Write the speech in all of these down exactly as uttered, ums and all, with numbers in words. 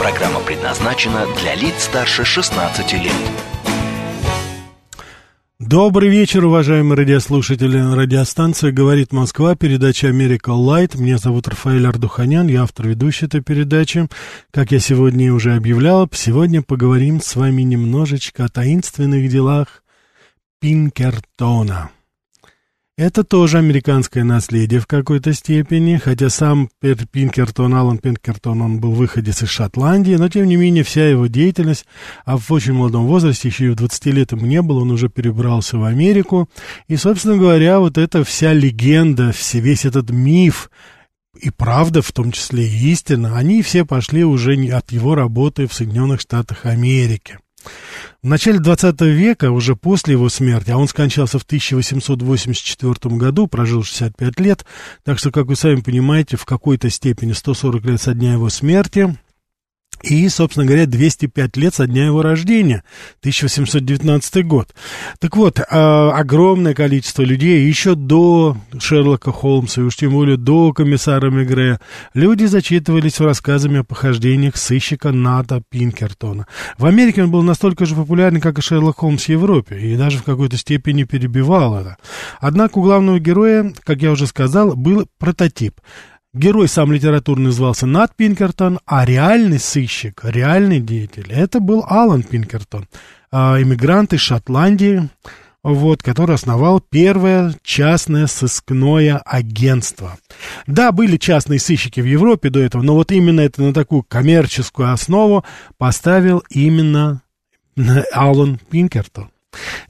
Программа предназначена для лиц старше шестнадцати лет. Добрый вечер, уважаемые радиослушатели. Радиостанция «Говорит Москва», передача «Америка.Light». Меня зовут Рафаэль Ардуханян, я автор ведущей этой передачи. Как я сегодня и уже объявлял, сегодня поговорим с вами немножечко о таинственных делах Пинкертона. Это тоже американское наследие в какой-то степени, хотя сам Пинкертон, Аллан Пинкертон, он был выходец из Шотландии, но тем не менее вся его деятельность, а в очень молодом возрасте, еще и в двадцати лет ему не было, он уже перебрался в Америку, и, собственно говоря, вот эта вся легенда, весь этот миф, и правда, в том числе и истина, они все пошли уже от его работы в Соединенных Штатах Америки. В начале двадцатого века, уже после его смерти, а он скончался в тысяча восемьсот восемьдесят четвёртом году, прожил шестьдесят пять лет, так что, как вы сами понимаете, в какой-то степени сто сорок лет со дня его смерти и, собственно говоря, двести пять лет со дня его рождения, тысяча восемьсот девятнадцатый год. Так вот, огромное количество людей еще до Шерлока Холмса и уж тем более до комиссара Мегре люди зачитывались рассказами о похождениях сыщика Ната Пинкертона. В Америке он был настолько же популярен, как и Шерлок Холмс в Европе, и даже в какой-то степени перебивал это. Однако у главного героя, как я уже сказал, был прототип. Герой сам литературно назывался Нат Пинкертон, а реальный сыщик, реальный деятель, это был Аллан Пинкертон, эмигрант из Шотландии, вот, который основал первое частное сыскное агентство. Да, были частные сыщики в Европе до этого, но вот именно это на такую коммерческую основу поставил именно Аллан Пинкертон.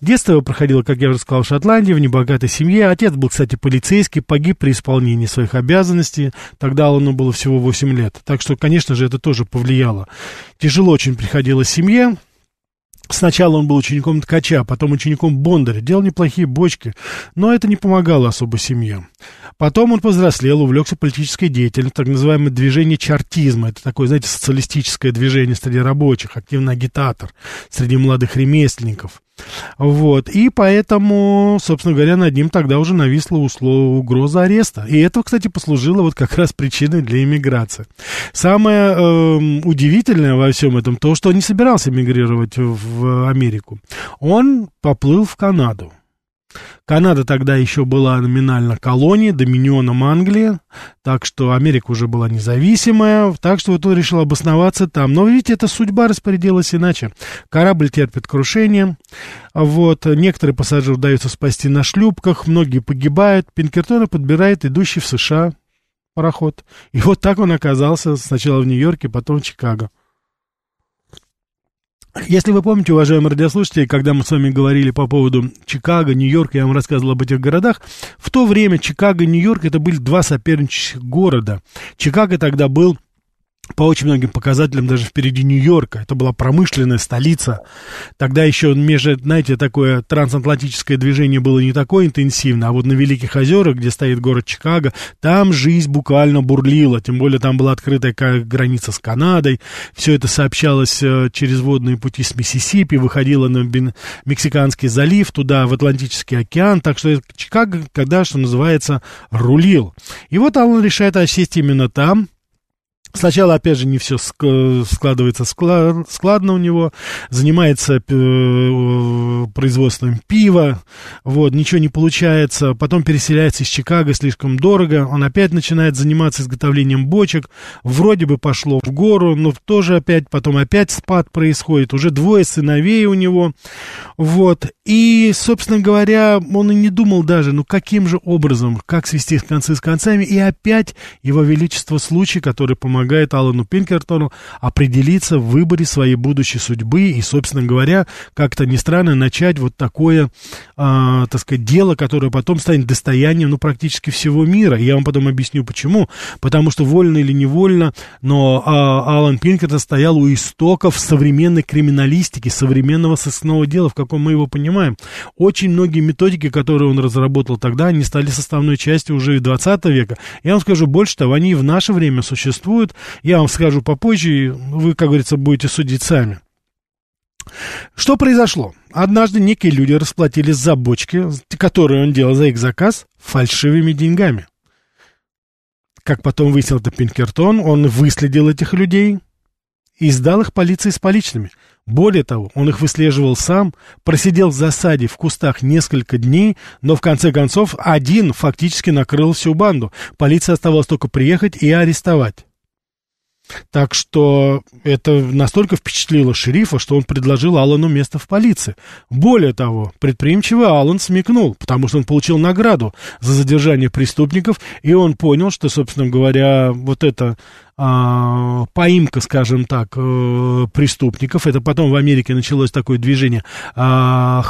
Детство его проходило, как я уже сказал, в Шотландии, в небогатой семье. Отец был, кстати, полицейский, погиб при исполнении своих обязанностей. Тогда Аллану было всего восемь лет. Так что, конечно же, это тоже повлияло. Тяжело очень приходилось семье. Сначала он был учеником ткача, потом учеником бондаря, делал неплохие бочки, но это не помогало особо семье. Потом он повзрослел, увлекся политической деятельностью, так называемое движение чартизма. Это такое, знаете, социалистическое движение среди рабочих, активный агитатор среди молодых ремесленников. Вот, и поэтому, собственно говоря, над ним тогда уже нависла угроза ареста. И это, кстати, послужило вот как раз причиной для эмиграции. Самое э, удивительное во всем этом то, что он не собирался эмигрировать в Америку. Он поплыл в Канаду. Канада тогда еще была номинально колонией, доминионом Англии, так что Америка уже была независимая, так что вот он решил обосноваться там. Но, видите, эта судьба распорядилась иначе. Корабль терпит крушение, вот, некоторые пассажиры удается спасти на шлюпках, многие погибают. Пинкертона подбирает идущий в США пароход. И вот так он оказался сначала в Нью-Йорке, потом в Чикаго. Если вы помните, уважаемые радиослушатели, когда мы с вами говорили по поводу Чикаго, Нью-Йорка, я вам рассказывал об этих городах, в то время Чикаго и Нью-Йорк это были два соперничающих города. Чикаго тогда был по очень многим показателям даже впереди Нью-Йорка. Это была промышленная столица. Тогда еще, знаете, такое трансатлантическое движение было не такое интенсивное, а вот на Великих озерах, где стоит город Чикаго, там жизнь буквально бурлила. Тем более там была открытая граница с Канадой. Все это сообщалось через водные пути с Миссисипи, выходило на Мексиканский залив, туда, в Атлантический океан. Так что Чикаго, когда, что называется, рулил. И вот Аллан решает осесть именно там. Сначала, опять же, не все складывается складно у него, занимается производством пива, вот, ничего не получается, потом переселяется из Чикаго, слишком дорого, он опять начинает заниматься изготовлением бочек, вроде бы пошло в гору, но тоже опять, потом опять спад происходит, уже двое сыновей у него, вот, и, собственно говоря, он и не думал даже, ну, каким же образом, как свести концы с концами, и опять его величество случай, который помогает помогает Аллану Пинкертону определиться в выборе своей будущей судьбы и, собственно говоря, как-то не странно начать вот такое, а, так сказать, дело, которое потом станет достоянием, ну, практически всего мира. И я вам потом объясню, почему. Потому что, вольно или невольно, но а, Аллан Пинкертон стоял у истоков современной криминалистики, современного сыскного дела, в каком мы его понимаем. Очень многие методики, которые он разработал тогда, они стали составной частью уже и двадцатого века. Я вам скажу больше того, они и в наше время существуют. Я вам скажу попозже, и вы, как говорится, будете судить сами. Что произошло? Однажды некие люди расплатились за бочки, которые он делал за их заказ, фальшивыми деньгами. Как потом выяснил это Пинкертон, он выследил этих людей и сдал их полиции с поличными. Более того, он их выслеживал сам, просидел в засаде в кустах несколько дней, но в конце концов один фактически накрыл всю банду. Полиции оставалось только приехать и арестовать. Так что это настолько впечатлило шерифа, что он предложил Аллану место в полиции. Более того, предприимчивый Аллан смекнул, потому что он получил награду за задержание преступников, и он понял, что, собственно говоря, вот это... поимка, скажем так, преступников. Это потом в Америке началось такое движение Bounty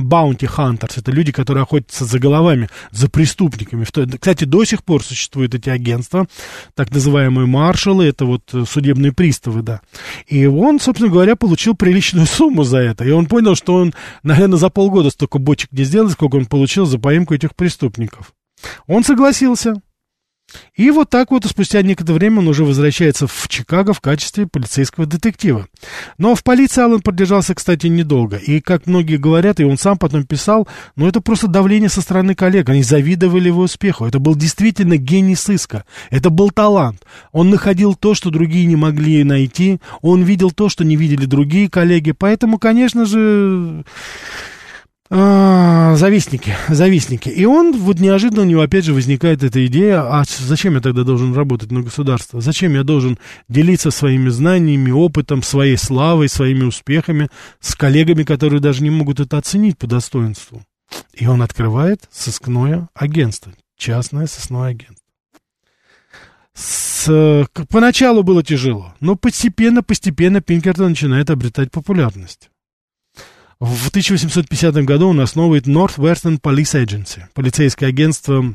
Hunters. Это люди, которые охотятся за головами, за преступниками. Кстати, до сих пор существуют эти агентства, так называемые маршалы, это вот судебные приставы, да. И он, собственно говоря, получил приличную сумму за это. И он понял, что он, наверное, за полгода столько бочек не сделал, сколько он получил за поимку этих преступников. Он согласился. И вот так вот, спустя некоторое время, он уже возвращается в Чикаго в качестве полицейского детектива. Но в полиции Аллан продержался, кстати, недолго. И, как многие говорят, и он сам потом писал, ну, это просто давление со стороны коллег. Они завидовали его успеху. Это был действительно гений сыска. Это был талант. Он находил то, что другие не могли найти. Он видел то, что не видели другие коллеги. Поэтому, конечно же... А, завистники, завистники. И он, вот неожиданно у него опять же возникает эта идея, а зачем я тогда должен работать на государство? Зачем я должен делиться своими знаниями, опытом, своей славой, своими успехами с коллегами, которые даже не могут это оценить по достоинству? И он открывает сыскное агентство, частное сыскное агентство. С, поначалу было тяжело, но постепенно, постепенно Пинкертон начинает обретать популярность. В тысяча восемьсот пятидесятом году он основывает North Western Police Agency, полицейское агентство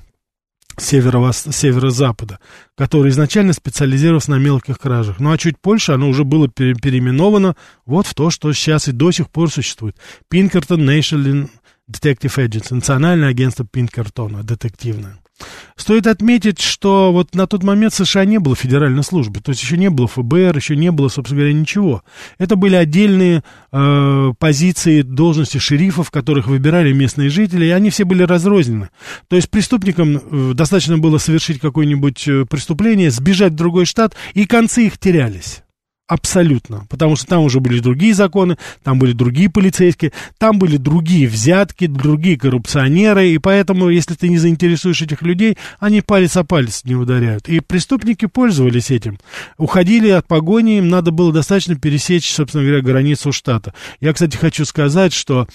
северо-запада, которое изначально специализировалось на мелких кражах. Ну а чуть позже оно уже было переименовано вот в то, что сейчас и до сих пор существует. Pinkerton National Detective Agency, национальное агентство Пинкертона, детективное. Стоит отметить, что вот на тот момент в США не было федеральной службы, то есть еще не было ФБР, еще не было, собственно говоря, ничего. Это были отдельные э, позиции, должности шерифов, которых выбирали местные жители, и они все были разрознены. То есть преступникам достаточно было совершить какое-нибудь преступление, сбежать в другой штат, и концы их терялись. Абсолютно, потому что там уже были другие законы, там были другие полицейские, там были другие взятки, другие коррупционеры, и поэтому, если ты не заинтересуешь этих людей, они палец о палец не ударяют. И преступники пользовались этим, уходили от погони, им надо было достаточно пересечь, собственно говоря, границу штата. Я, кстати, хочу сказать, что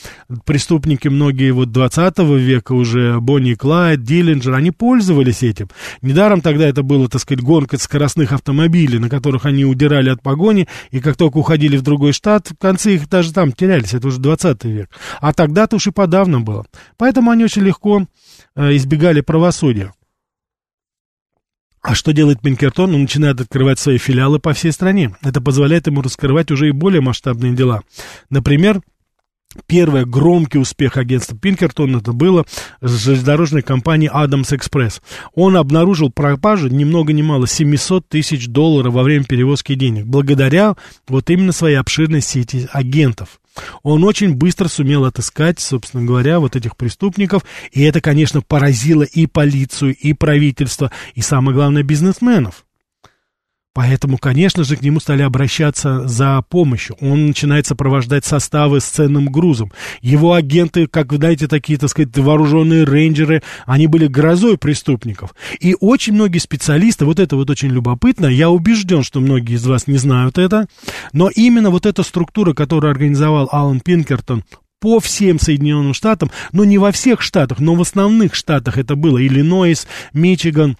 преступники многие вот двадцатого века уже, Бонни Клайд, Диллинджер, они пользовались этим. Недаром тогда это была, так сказать, гонка скоростных автомобилей, на которых они удирали от погони, и как только уходили в другой штат, в конце их даже там терялись, это уже двадцатый век. А тогда-то уж и подавно было. Поэтому они очень легко э, избегали правосудия. А что делает Пинкертон? Он начинает открывать свои филиалы по всей стране. Это позволяет ему раскрывать уже и более масштабные дела. Например, первый громкий успех агентства Пинкертона это было с железнодорожной компанией Adams Express. Он обнаружил пропажу ни много ни мало семьсот тысяч долларов во время перевозки денег, благодаря вот именно своей обширной сети агентов. Он очень быстро сумел отыскать, собственно говоря, вот этих преступников, и это, конечно, поразило и полицию, и правительство, и, самое главное, бизнесменов. Поэтому, конечно же, к нему стали обращаться за помощью. Он начинает сопровождать составы с ценным грузом. Его агенты, как вы знаете, такие, так сказать, вооруженные рейнджеры, они были грозой преступников. И очень многие специалисты, вот это вот очень любопытно, я убежден, что многие из вас не знают это, но именно вот эта структура, которую организовал Аллан Пинкертон, по всем Соединенным Штатам, но не во всех штатах, но в основных штатах это было Иллинойс, Мичиган,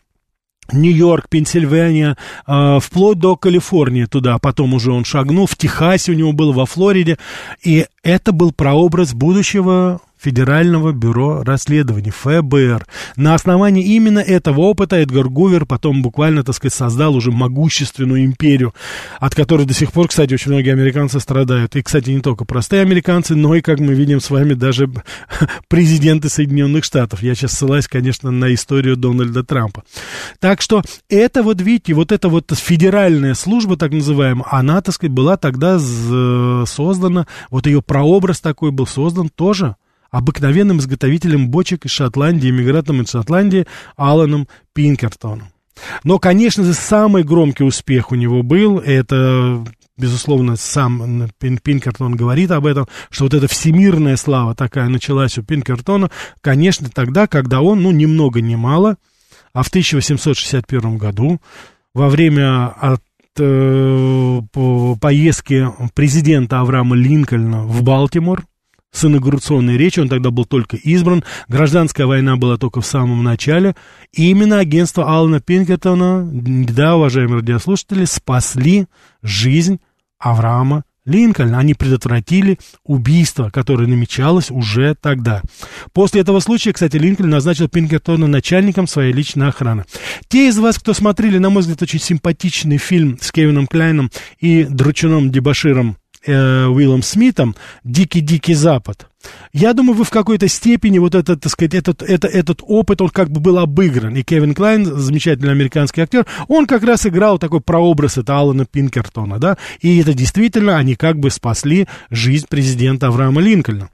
Нью-Йорк, Пенсильвания, э, вплоть до Калифорнии туда, потом уже он шагнул, в Техасе у него был, во Флориде, и это был прообраз будущего Федерального бюро расследований, ФБР. На основании именно этого опыта Эдгар Гувер потом буквально, так сказать, создал уже могущественную империю, от которой до сих пор, кстати, очень многие американцы страдают. И, кстати, не только простые американцы, но и, как мы видим с вами, даже президенты Соединенных Штатов. Я сейчас ссылаюсь, конечно, на историю Дональда Трампа. Так что это вот, видите, вот эта вот федеральная служба, так называемая, она, так сказать, была тогда создана, вот ее прообраз такой был создан тоже обыкновенным изготовителем бочек из Шотландии, эмигрантом из Шотландии Алланом Пинкертоном. Но, конечно же, самый громкий успех у него был, это, безусловно, сам Пин- Пинкертон говорит об этом, что вот эта всемирная слава такая началась у Пинкертона, конечно, тогда, когда он, ну, ни много ни мало, а в тысяча восемьсот шестьдесят первом году, во время от э, по, поездки президента Авраама Линкольна в Балтимор, с инаугурационной речи, он тогда был только избран, гражданская война была только в самом начале, и именно агентство Аллана Пинкертона, да, уважаемые радиослушатели, спасли жизнь Авраама Линкольна, они предотвратили убийство, которое намечалось уже тогда. После этого случая, кстати, Линкольн назначил Пинкертона начальником своей личной охраны. Те из вас, кто смотрели, на мой взгляд, очень симпатичный фильм с Кевином Клайном и драчуном-дебоширом Уиллом Смитом «Дикий-дикий Запад». Я думаю, вы в какой-то степени вот этот, так сказать, этот, этот, этот опыт, он как бы был обыгран. И Кевин Клайн, замечательный американский актер, он как раз играл такой прообраз это Аллана Пинкертона, да, и это действительно они как бы спасли жизнь президента Авраама Линкольна.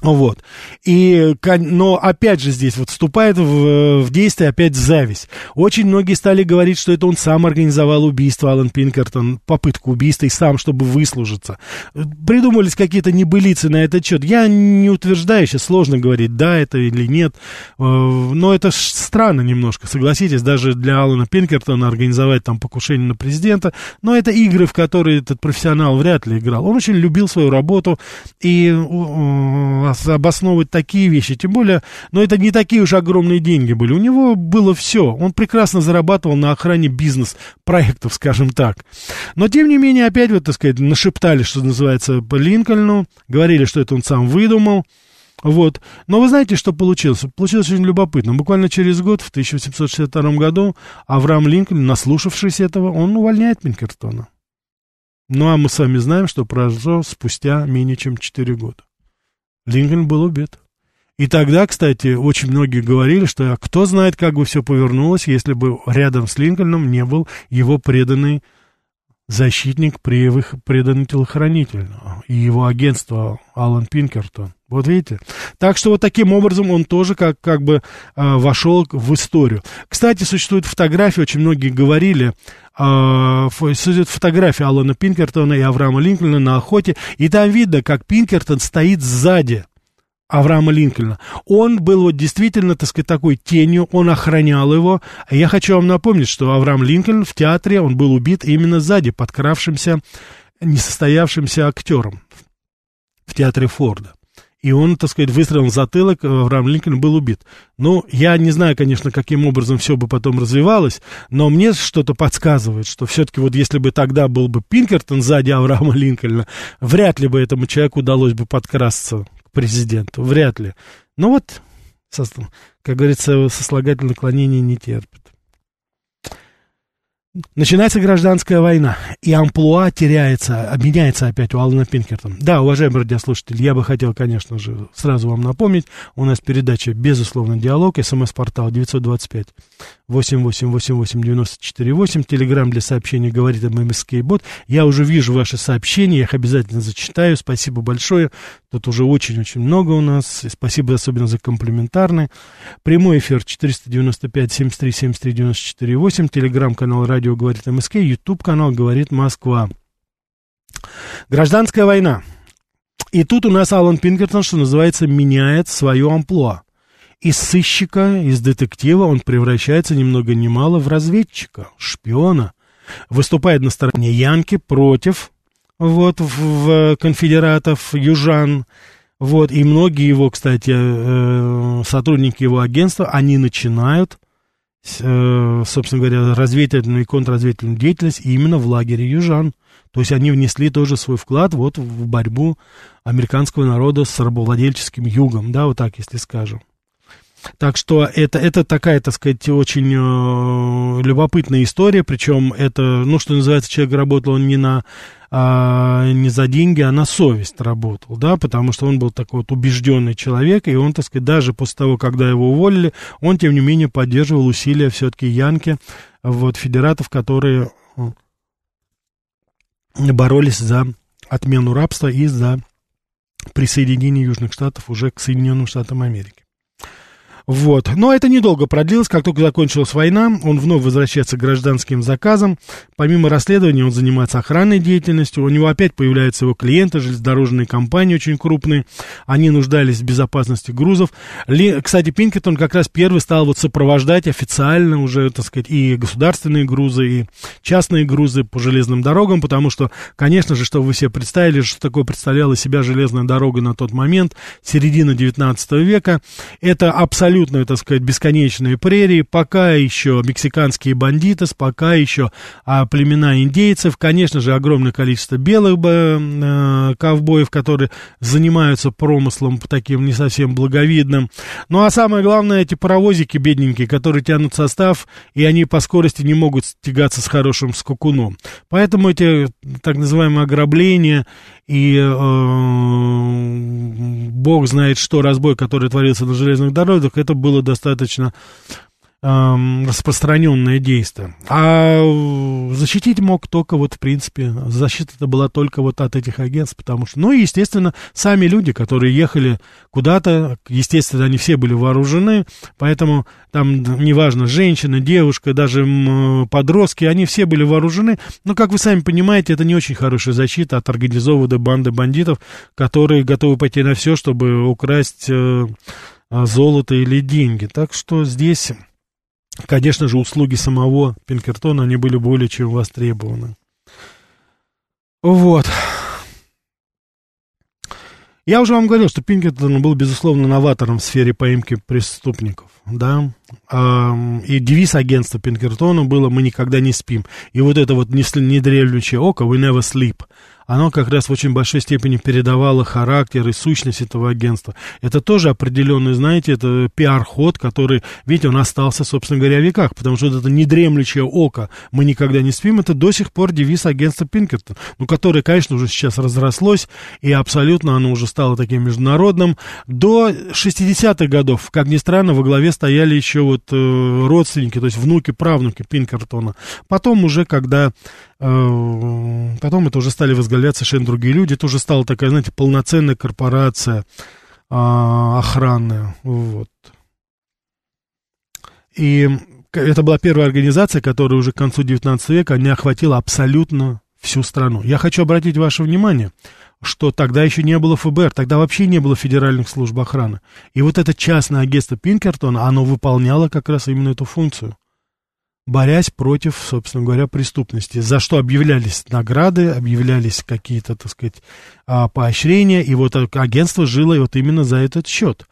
Вот. И, но опять же здесь вот вступает в, в действие опять зависть. Очень многие стали говорить, что это он сам организовал убийство, Аллан Пинкертон, попытку убийства и сам, чтобы выслужиться. Придумывались какие-то небылицы на этот счет. Я не утверждаю, сейчас сложно говорить, да это или нет. Но это странно немножко, согласитесь, даже для Аллана Пинкертона организовать там покушение на президента. Но это игры, в которые этот профессионал вряд ли играл. Он очень любил свою работу и обосновывать такие вещи, тем более, но это не такие уж огромные деньги были. У него было все. Он прекрасно зарабатывал на охране бизнес-проектов, скажем так. Но, тем не менее, опять вот, так сказать, нашептали, что называется, по Линкольну, говорили, что это он сам выдумал. Вот. Но вы знаете, что получилось? Получилось очень любопытно. Буквально через год, в тысяча восемьсот шестьдесят втором году, Авраам Линкольн, наслушавшись этого, он увольняет Пинкертона. Ну, а мы с вами знаем, что произошло спустя менее чем четыре года. Линкольн был убит. И тогда, кстати, очень многие говорили, что кто знает, как бы все повернулось, если бы рядом с Линкольном не был его преданный защитник, преданный телохранитель и его агентство Аллан Пинкертон. Вот видите? Так что вот таким образом он тоже как, как бы э, вошел в историю. Кстати, существует фотография, очень многие говорили, э, существует фотография Аллана Пинкертона и Авраама Линкольна на охоте, и там видно, как Пинкертон стоит сзади Авраама Линкольна. Он был вот действительно, так сказать, такой тенью, он охранял его. Я хочу вам напомнить, что Авраам Линкольн в театре, он был убит именно сзади, подкравшимся, несостоявшимся актером в театре Форда. И он, так сказать, выстрелом в затылок, Авраам Линкольн был убит. Ну, я не знаю, конечно, каким образом все бы потом развивалось, но мне что-то подсказывает, что все-таки вот если бы тогда был бы Пинкертон сзади Авраама Линкольна, вряд ли бы этому человеку удалось бы подкрасться к президенту, вряд ли. Ну вот, как говорится, сослагательное наклонение не терпит. Начинается гражданская война, и амплуа теряется, обменяется опять у Аллана Пинкертона. Да, уважаемые радиослушатели, я бы хотел, конечно же, сразу вам напомнить, у нас передача «Безусловно, диалог», смс-портал девять два пять восемь восемь восемь восемь девять четыре восемь, телеграмм для сообщений «Говорит эм эм эс кей бот». Я уже вижу ваши сообщения, я их обязательно зачитаю, спасибо большое, тут уже очень-очень много у нас, спасибо особенно за комплиментарные. Прямой эфир четыре девять пять семь три семь три девять четыре восемь, телеграмм-канал «Радио». Радио «Говорит МСК», YouTube-канал «Говорит Москва». Гражданская война. И тут у нас Аллан Пинкертон, что называется, меняет свое амплуа. Из сыщика, из детектива он превращается ни много ни мало в разведчика, шпиона. Выступает на стороне янки против вот, в, в конфедератов, южан. Вот, и многие его, кстати, э, сотрудники его агентства, они начинают собственно говоря, разведывательную и контрразведывательную деятельность именно в лагере южан. То есть они внесли тоже свой вклад вот в борьбу американского народа с рабовладельческим югом, да, вот так, если скажем. Так что это, это такая, так сказать, очень э, любопытная история, причем это, ну, что называется, человек работал он не, на, э, не за деньги, а на совесть работал, да, потому что он был такой вот убежденный человек, и он, так сказать, даже после того, когда его уволили, он, тем не менее, поддерживал усилия все-таки янки, вот, федератов, которые боролись за отмену рабства и за присоединение Южных Штатов уже к Соединенным Штатам Америки. Вот. Но это недолго продлилось. Как только закончилась война, он вновь возвращается к гражданским заказам. Помимо расследования, он занимается охранной деятельностью. У него опять появляются его клиенты, железнодорожные компании очень крупные. Они нуждались в безопасности грузов. Ли, кстати, Пинкертон как раз первый стал вот сопровождать официально уже, так сказать, и государственные грузы, и частные грузы по железным дорогам, потому что, конечно же, что вы себе представили, что такое представляла себя железная дорога на тот момент, середина девятнадцатого века. Это абсолютно Абсолютно, так сказать, бесконечные прерии, пока еще мексиканские бандиты, пока еще а, племена индейцев, конечно же, огромное количество белых э, ковбоев, которые занимаются промыслом таким не совсем благовидным. Ну, а самое главное, эти паровозики бедненькие, которые тянут состав, и они по скорости не могут тягаться с хорошим скакуном. Поэтому эти так называемые ограбления и э, бог знает что, разбой, который творился на железных дорогах, это было достаточно э, распространенное действие. А защитить мог только вот, в принципе, защита-то была только вот от этих агентств, потому что, ну и, естественно, сами люди, которые ехали куда-то, естественно, они все были вооружены, поэтому там, неважно, женщина, девушка, даже подростки, они все были вооружены, но, как вы сами понимаете, это не очень хорошая защита от организованной банды бандитов, которые готовы пойти на все, чтобы украсть... Э, золото или деньги. Так что здесь, конечно же, услуги самого Пинкертона, они были более чем востребованы. Вот. Я уже вам говорил, что Пинкертон был, безусловно, новатором в сфере поимки преступников, да, и девиз агентства Пинкертона было «Мы никогда не спим». И вот это вот недремлющее око «We never sleep», оно как раз в очень большой степени передавало характер и сущность этого агентства. Это тоже определенный, знаете, это пиар-ход, который, видите, он остался, собственно говоря, в веках, потому что вот это недремлющее око «Мы никогда не спим» — это до сих пор девиз агентства Пинкертон, ну, которое, конечно, уже сейчас разрослось, и абсолютно оно уже стало таким международным. До шестидесятых годов, как ни странно, во главе стояли еще вот э, родственники, то есть внуки, правнуки Пинкертона. Потом уже, когда... Э, потом это уже стали возглавлять совершенно другие люди. Это уже стала такая, знаете, полноценная корпорация э, охранная. Вот. И это была первая организация, которая уже к концу девятнадцатого века не охватила абсолютно всю страну. Я хочу обратить ваше внимание, что тогда еще не было ФБР, тогда вообще не было федеральных служб охраны. И вот это частное агентство Пинкертона, оно выполняло как раз именно эту функцию, борясь против, собственно говоря, преступности, за что объявлялись награды, объявлялись какие-то, так сказать, поощрения, и вот агентство жило вот именно за этот счет.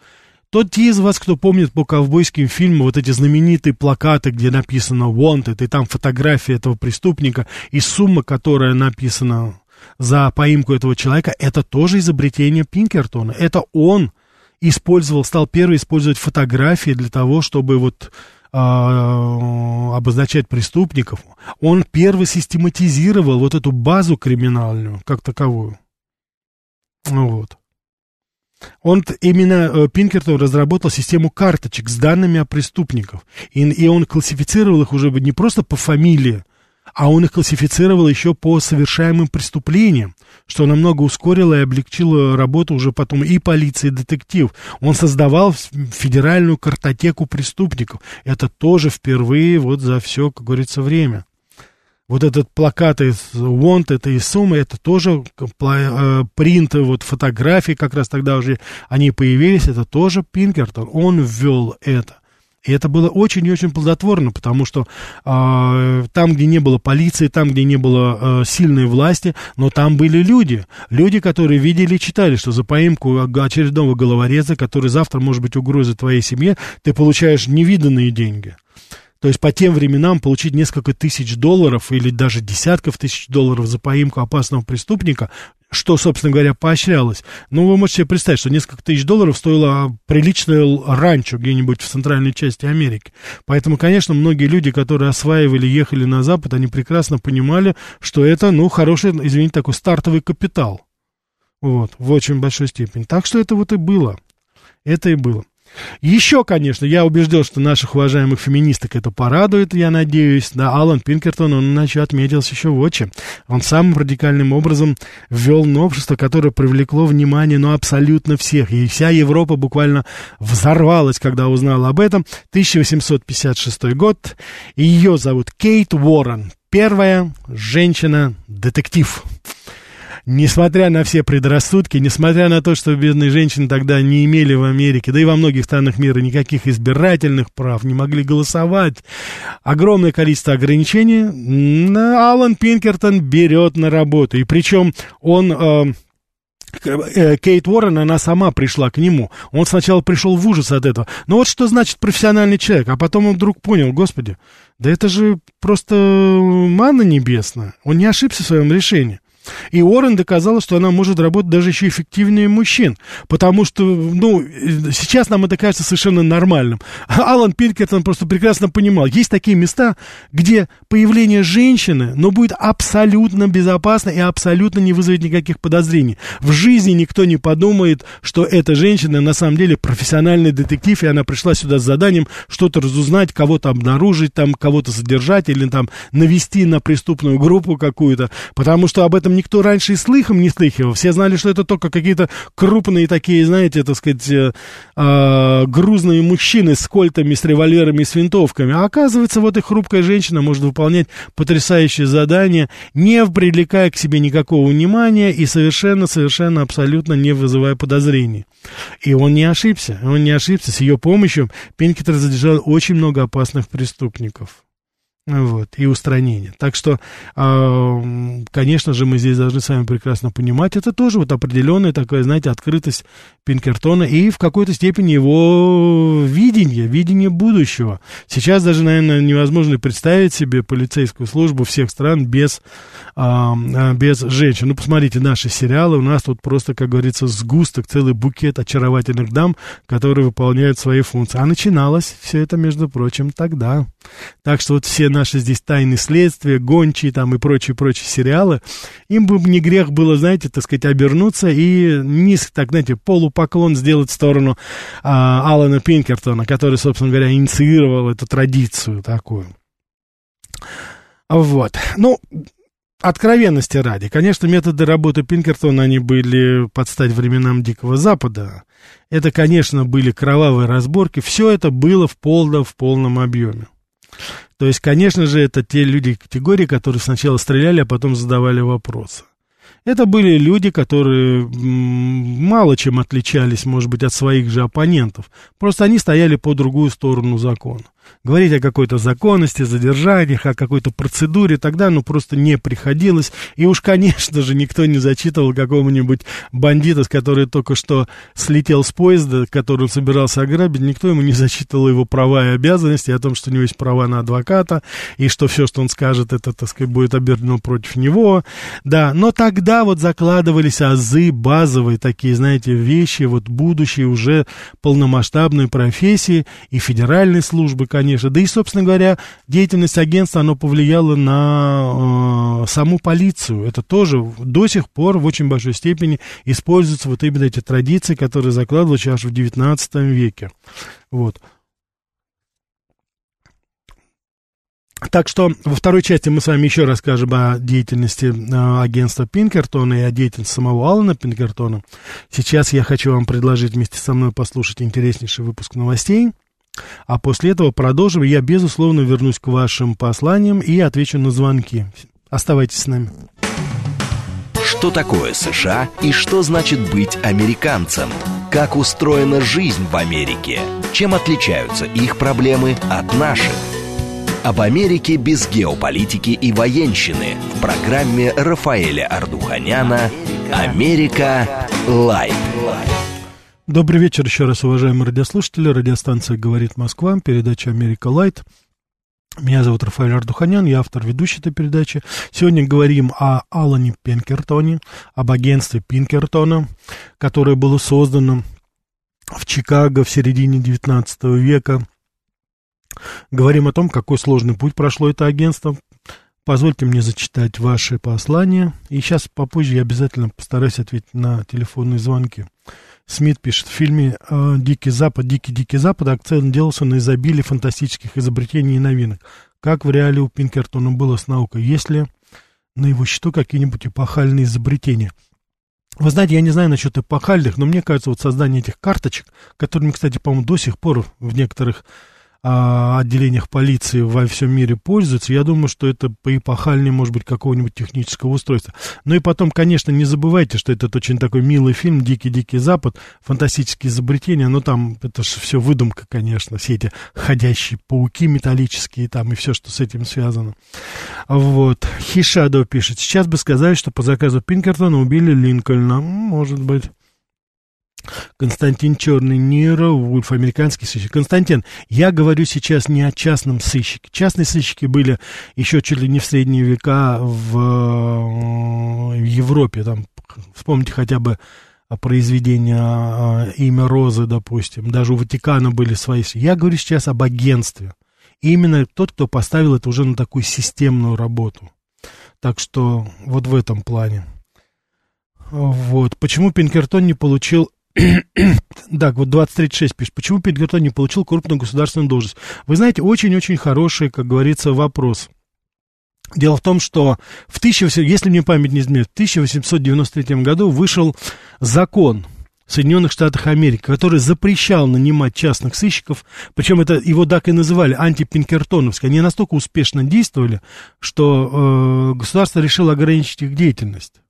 Тот из вас, кто помнит по ковбойским фильмам вот эти знаменитые плакаты, где написано «Wanted», и там фотография этого преступника, и сумма, которая написана за поимку этого человека, это тоже изобретение Пинкертона. Это он использовал, стал первым использовать фотографии для того, чтобы вот... обозначать преступников. Он первый систематизировал вот эту базу криминальную как таковую. Вот. Он именно, Пинкертон разработал систему карточек с данными о преступниках. И, и он классифицировал их уже не просто по фамилии, а он их классифицировал еще по совершаемым преступлениям, что намного ускорило и облегчило работу уже потом и полиции, и детектив. Он создавал федеральную картотеку преступников. Это тоже впервые вот за все, как говорится, время. Вот этот плакат из Wanted и Сумы, это тоже принты, вот фотографии как раз тогда уже они появились, это тоже Пинкертон, он ввел это. И это было очень и очень плодотворно, потому что э, там, где не было полиции, там, где не было э, сильной власти, но там были люди. Люди, которые видели и читали, что за поимку очередного головореза, который завтра, может быть, угрозит твоей семье, ты получаешь невиданные деньги. То есть по тем временам получить несколько тысяч долларов или даже десятков тысяч долларов за поимку опасного преступника, что, собственно говоря, поощрялось. Ну, вы можете себе представить, что несколько тысяч долларов стоило приличное ранчо где-нибудь в центральной части Америки. Поэтому, конечно, многие люди, которые осваивали, ехали на Запад, они прекрасно понимали, что это, ну, хороший, извините, такой стартовый капитал. Вот, в очень большой степени. Так что это вот и было. Это и было. Еще, конечно, я убежден, что наших уважаемых феминисток это порадует, я надеюсь. Да, Аллан Пинкертон, он иначе отметился еще в отче. Он самым радикальным образом ввел новшество, которое привлекло внимание, ну, абсолютно всех. И вся Европа буквально взорвалась, когда узнала об этом. тысяча восемьсот пятьдесят шестой год. Ее зовут Кейт Уоррен. Первая женщина-детектив. Несмотря на все предрассудки, несмотря на то, что бедные женщины тогда не имели в Америке, да и во многих странах мира никаких избирательных прав, не могли голосовать, огромное количество ограничений, Аллан Пинкертон берет на работу. И причем он... Э, Кейт Уоррен, она сама пришла к нему. Он сначала пришел в ужас от этого. Но вот что значит профессиональный человек. А потом он вдруг понял, господи, да это же просто манна небесная. Он не ошибся в своем решении. И Уоррен доказала, что она может работать даже еще эффективнее мужчин. Потому что, ну, сейчас нам это кажется совершенно нормальным. Аллан Пинкертон просто прекрасно понимал, есть такие места, где появление женщины, но будет абсолютно безопасно и абсолютно не вызовет никаких подозрений. В жизни никто не подумает, что эта женщина на самом деле профессиональный детектив, и она пришла сюда с заданием что-то разузнать, кого-то обнаружить, там, кого-то задержать или там навести на преступную группу какую-то. Потому что об этом никто раньше и слыхом не слыхивал. Все знали, что это только какие-то крупные такие, знаете, так сказать, э, э, грузные мужчины с кольтами, с револьверами, с винтовками. А оказывается, вот и хрупкая женщина может выполнять потрясающие задания, не привлекая к себе никакого внимания и совершенно-совершенно абсолютно не вызывая подозрений. И он не ошибся. Он не ошибся. С ее помощью Пинкертон задержал очень много опасных преступников. Вот, и устранение. Так что, э, конечно же, мы здесь должны с вами прекрасно понимать, это тоже вот определенная такая, знаете, открытость Пинкертона и в какой-то степени его видение, видение будущего. Сейчас даже, наверное, невозможно представить себе полицейскую службу всех стран без, э, без женщин. Ну, посмотрите наши сериалы, у нас тут просто, как говорится, сгусток, целый букет очаровательных дам, которые выполняют свои функции. А начиналось все это, между прочим, тогда. Так что вот все наши здесь «Тайны следствия», «Гончие» там и прочие-прочие сериалы, им бы не грех было, знаете, так сказать, обернуться и низко, так, знаете, полупоклон сделать в сторону а, Аллана Пинкертона, который, собственно говоря, инициировал эту традицию такую. Вот. Ну, откровенности ради. Конечно, методы работы Пинкертона, они были под стать временам Дикого Запада. Это, конечно, были кровавые разборки. Все это было в полном, в полном объеме. То есть, конечно же, это те люди категории, которые сначала стреляли, а потом задавали вопросы. Это были люди, которые мало чем отличались, может быть, от своих же оппонентов. Просто они стояли по другую сторону закона. Говорить о какой-то законности, задержаниях, о какой-то процедуре тогда, ну, просто не приходилось. И уж, конечно же, никто не зачитывал какого-нибудь бандита, который только что слетел с поезда, который он собирался ограбить. Никто ему не зачитывал его права и обязанности, о том, что у него есть права на адвоката, и что все, что он скажет, это, так сказать, будет обернено против него. Да, но тогда вот закладывались азы, базовые такие, знаете, вещи, вот будущее уже полномасштабной профессии и федеральной службы, конечно, да и, собственно говоря, деятельность агентства, она повлияла на э, саму полицию. Это тоже до сих пор в очень большой степени используются вот именно эти традиции, которые закладывались аж в девятнадцатом веке. Вот. Так что во второй части мы с вами еще расскажем о деятельности э, агентства Пинкертона и о деятельности самого Аллана Пинкертона. Сейчас я хочу вам предложить вместе со мной послушать интереснейший выпуск новостей. А после этого продолжим. Я, безусловно, вернусь к вашим посланиям и отвечу на звонки. Оставайтесь с нами. Что такое США и что значит быть американцем? Как устроена жизнь в Америке? Чем отличаются их проблемы от наших? Об Америке без геополитики и военщины в программе Рафаэля Ардуханяна «Америка.Light». Добрый вечер еще раз, уважаемые радиослушатели. Радиостанция «Говорит Москва», передача «Америка.Light». Меня зовут Рафаэль Ардуханян, я автор ведущей этой передачи. Сегодня говорим о Аллане Пинкертоне, об агентстве Пинкертона, которое было создано в Чикаго в середине девятнадцатого века. Говорим о том, какой сложный путь прошло это агентство. Позвольте мне зачитать ваши послания. И сейчас попозже я обязательно постараюсь ответить на телефонные звонки. Смит пишет, в фильме «Дикий Запад», «Дикий-Дикий Запад» акцент делался на изобилии фантастических изобретений и новинок. Как в реале у Пинкертона было с наукой? Есть ли на его счету какие-нибудь эпохальные изобретения? Вы знаете, я не знаю насчет эпохальных, но мне кажется, вот создание этих карточек, которыми, кстати, по-моему, до сих пор в некоторых а, отделениях полиции во всем мире пользуются, я думаю, что это поэпохальнее, может быть, какого-нибудь технического устройства. Ну и потом, конечно, не забывайте, что этот очень такой милый фильм «Дикий-дикий Запад», фантастические изобретения, но там это же все выдумка, конечно, все эти ходящие пауки металлические там и все, что с этим связано. Вот. Хишадо пишет, сейчас бы сказали, что по заказу Пинкертона убили Линкольна, может быть. Константин Черный, Ниро, Вульф, американский сыщик. Константин, я говорю сейчас не о частном сыщике. Частные сыщики были еще чуть ли не в средние века в, в Европе. Там, вспомните хотя бы произведение «Имя Розы», допустим. Даже у Ватикана были свои. Я говорю сейчас об агентстве. И именно тот, кто поставил это уже на такую системную работу. Так что вот в этом плане. Вот. Почему Пинкертон не получил... Так, вот двадцать тридцать шесть пишет. Почему Пинкертон не получил крупную государственную должность? Вы знаете, очень-очень хороший, как говорится, вопрос. Дело в том, что в тысяча восемьсот... если мне память не изменяет, в тысяча восемьсот девяносто третьем году вышел закон в Соединенных Штатах Америки, который запрещал нанимать частных сыщиков, причем это его так и называли, антипинкертоновские. Они настолько успешно действовали, что э, государство решило ограничить их деятельность.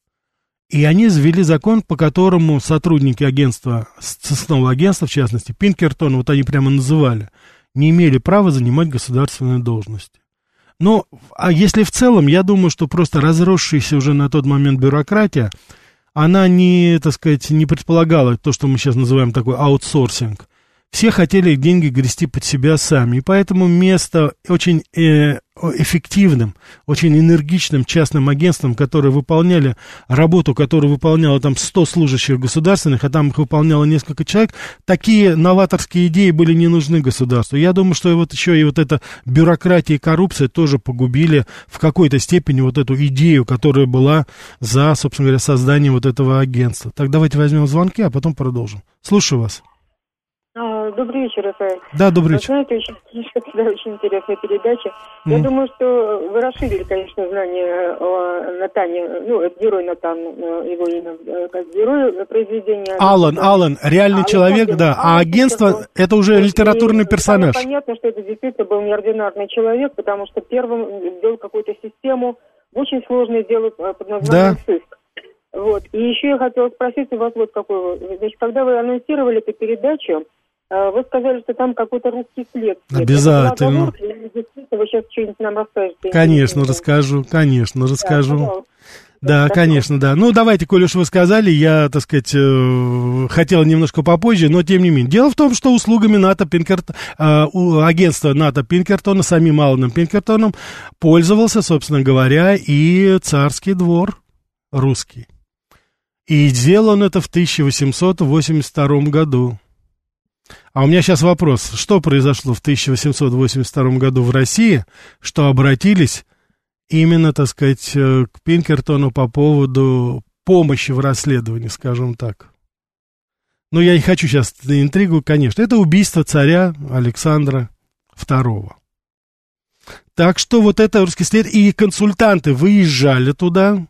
И они завели закон, по которому сотрудники агентства, сыскного агентства, в частности, Пинкертона, вот они прямо называли, не имели права занимать государственные должности. Но, а если в целом, я думаю, что просто разросшаяся уже на тот момент бюрократия, она не, так сказать, не предполагала то, что мы сейчас называем такой аутсорсинг. Все хотели деньги грести под себя сами, и поэтому место очень э, эффективным, очень энергичным частным агентствам, которые выполняли работу, которую выполняло там сто служащих государственных, а там их выполняло несколько человек, такие новаторские идеи были не нужны государству. Я думаю, что вот еще и вот эта бюрократия и коррупция тоже погубили в какой-то степени вот эту идею, которая была за, собственно говоря, созданием вот этого агентства. Так, давайте возьмем звонки, а потом продолжим. Слушаю вас. Добрый вечер, Рафаэль. Да, добрый вечер. Знаете, очень, очень интересная передача. Mm-hmm. Я думаю, что вы расширили, конечно, знание о Натане, ну, это герой Натан, его имя, как герой произведения. Аллан, Аллан, реальный а, человек, Аллан, да, а агентство, Аллан, это уже литературный и, персонаж. Понятно, что это действительно был неординарный человек, потому что первым ввел какую-то систему, очень сложное дело под названием сыск. Вот, и еще я хотела спросить у вас вот какой, значит, когда вы анонсировали эту передачу, вы сказали, что там какой-то русский след. Обязательно. Вы сейчас что-нибудь нам расскажете? Конечно, расскажу, конечно, расскажу. Да, пожалуйста. Да, конечно, да. Ну, давайте, коль уж вы сказали, я, так сказать, э, хотел немножко попозже, но тем не менее. Дело в том, что услугами НАТО Пинкертона, э, агентства НАТО Пинкертона, самим Алланом Пинкертоном пользовался, собственно говоря, и царский двор русский. И сделал он это в тысяча восемьсот восемьдесят втором году. А у меня сейчас вопрос, что произошло в тысяча восемьсот восемьдесят втором году в России, что обратились именно, так сказать, к Пинкертону по поводу помощи в расследовании, скажем так. Ну, я не хочу сейчас интригу, конечно. Это убийство царя Александра второго. Так что вот это русский след, и консультанты выезжали туда.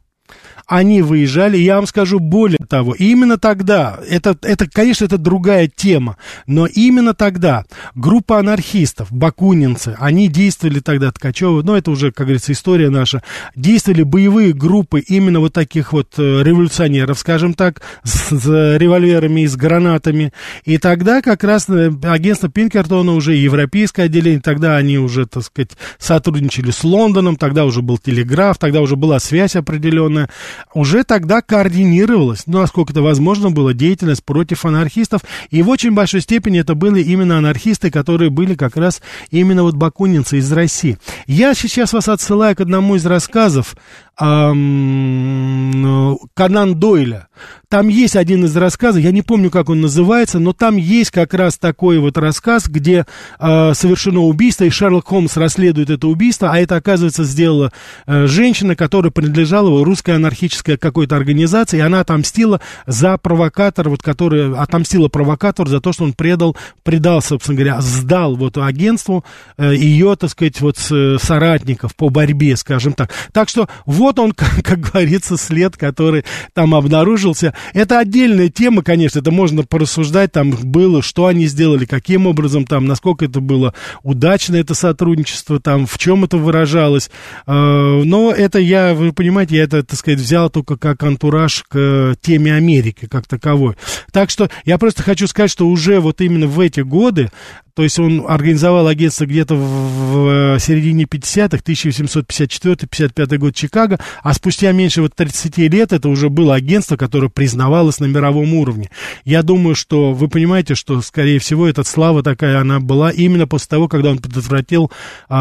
Они выезжали, я вам скажу более того, именно тогда, это, это, конечно, это другая тема, но именно тогда группа анархистов, бакунинцы, они действовали тогда, Ткачева, ну, это уже, как говорится, история наша, действовали боевые группы именно вот таких вот революционеров, скажем так, с, с револьверами и с гранатами, и тогда как раз агентство Пинкертона уже европейское отделение, тогда они уже, так сказать, сотрудничали с Лондоном, тогда уже был телеграф, тогда уже была связь определенная. уже тогда координировалась, ну, насколько это возможно было, деятельность против анархистов, и в очень большой степени это были именно анархисты, которые были как раз именно вот бакунинцы из России. Я сейчас вас отсылаю к одному из рассказов эм, Конан Дойля. Там есть один из рассказов, я не помню, как он называется, но там есть как раз такой вот рассказ, где э, совершено убийство, и Шерлок Холмс расследует это убийство, а это, оказывается, сделала э, женщина, которая принадлежала русской анархической какой-то организации, и она отомстила за провокатора, вот, который отомстила провокатору за то, что он предал, предал, собственно говоря, сдал вот агентству э, ее, так сказать, вот соратников по борьбе, скажем так. Так что вот он, как, как говорится, след, который там обнаружился. Это отдельная тема, конечно, это можно порассуждать, там было, что они сделали, каким образом, там, насколько это было удачно, это сотрудничество, там, в чем это выражалось. Но это я, вы понимаете, я это, так сказать, взял только как антураж к теме Америки как таковой. Так что я просто хочу сказать, что уже вот именно в эти годы, то есть он организовал агентство где-то в середине пятидесятых, тысяча восемьсот пятьдесят четвёртый — пятьдесят пятый год, Чикаго, а спустя меньше вот тридцати лет это уже было агентство, которое признавалось на мировом уровне. Я думаю, что вы понимаете, что, скорее всего, эта слава такая, она была именно после того, когда он предотвратил э,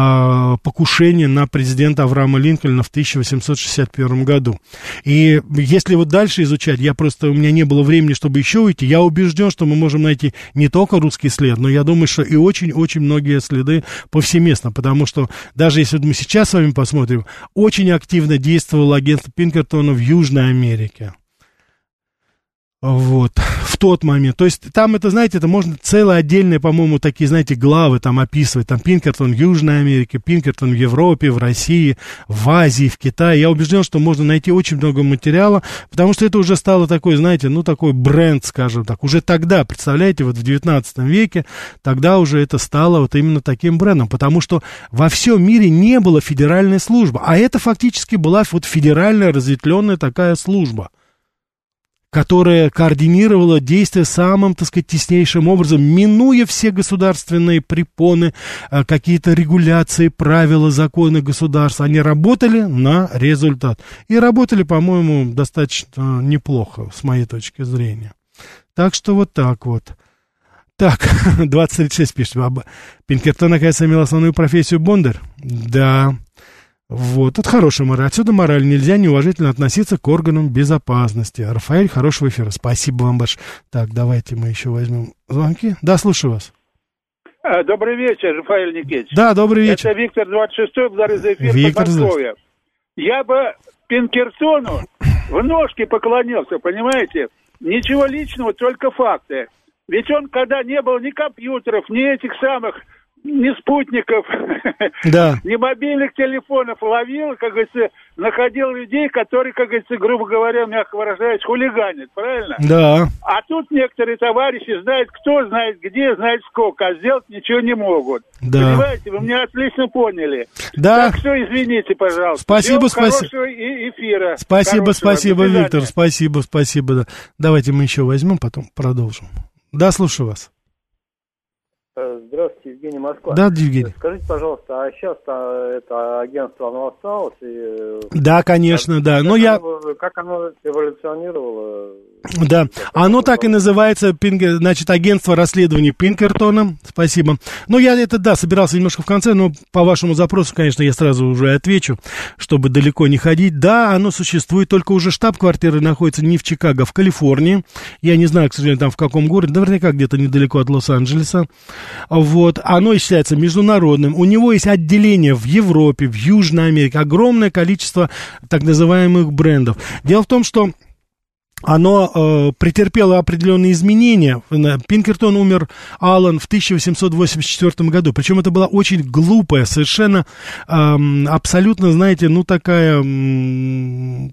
покушение на президента Авраама Линкольна в тысяча восемьсот шестьдесят первом году. И если вот дальше изучать, я просто, у меня не было времени, чтобы еще уйти, я убежден, что мы можем найти не только русский след, но я думаю, что и очень-очень многие следы повсеместно, потому что даже если мы сейчас с вами посмотрим, очень активно действовало агентство Пинкертона в Южной Америке. Вот, в тот момент. То есть там это, знаете, это можно целые отдельные, по-моему, такие, знаете, главы там описывать. Там Пинкертон в Южной Америке, Пинкертон в Европе, в России, в Азии, в Китае. Я убежден, что можно найти очень много материала, потому что это уже стало такой, знаете, ну, такой бренд, скажем так. Уже тогда, представляете, вот в девятнадцатом веке, тогда уже это стало вот именно таким брендом, потому что во всем мире не было федеральной службы, а это фактически была вот федеральная разветвленная такая служба, которая координировала действия самым, так сказать, теснейшим образом, минуя все государственные препоны, какие-то регуляции, правила, законы государства. Они работали на результат. И работали, по-моему, достаточно неплохо, с моей точки зрения. Так что вот так вот. Так, двадцать тридцать шесть пишет. Пинкертон, оказывается, имел основную профессию бондарь? Да. Вот, это хорошая мораль. Отсюда мораль. Нельзя неуважительно относиться к органам безопасности. Рафаэль, хорошего эфира. Спасибо вам большое. Так, давайте мы еще возьмем звонки. Да, слушаю вас. Добрый вечер, Рафаэль Никитич. Да, добрый вечер. Это Виктор двадцать шестой, благодарю за эфир. Виктор, здравствуйте. Я бы Пинкертону в ножки поклонился, понимаете? Ничего личного, только факты. Ведь он, когда не было ни компьютеров, ни этих самых... ни спутников, да. ни мобильных телефонов, ловил, как говорится, находил людей, которые, как говорится, грубо говоря, мягко выражаясь, хулиганят, правильно? Да. А тут некоторые товарищи знают, кто знает где, знает сколько, а сделать ничего не могут. Да. Понимаете, вы меня отлично поняли. Да. Так что извините, пожалуйста. Спасибо, спасибо. Хорошего эфира. Спасибо, спасибо, Виктор, спасибо, спасибо. Да. Давайте мы еще возьмем, потом продолжим. Да, слушаю вас. Здравствуйте, Евгений, Москва. Да, Евгений. Скажите, пожалуйста, а сейчас-то это агентство, оно осталось? И... Да, конечно, как, да. Как, Но оно, я... как оно эволюционировало? Да, оно так и называется, значит, агентство расследований Пинкертона. Спасибо. Ну, я это, да, собирался немножко в конце, но по вашему запросу, конечно, я сразу уже отвечу, чтобы далеко не ходить. Да, оно существует, только уже штаб-квартира находится не в Чикаго, а в Калифорнии. Я не знаю, к сожалению, там в каком городе, наверняка где-то недалеко от Лос-Анджелеса. Вот, оно считается международным. У него есть отделение в Европе, в Южной Америке. Огромное количество так называемых брендов. Дело в том, что оно э, претерпело определенные изменения. Пинкертон умер, Аллан, в тысяча восемьсот восемьдесят четвёртом году. Причем это была очень глупая, совершенно э, абсолютно, знаете, ну такая... Э,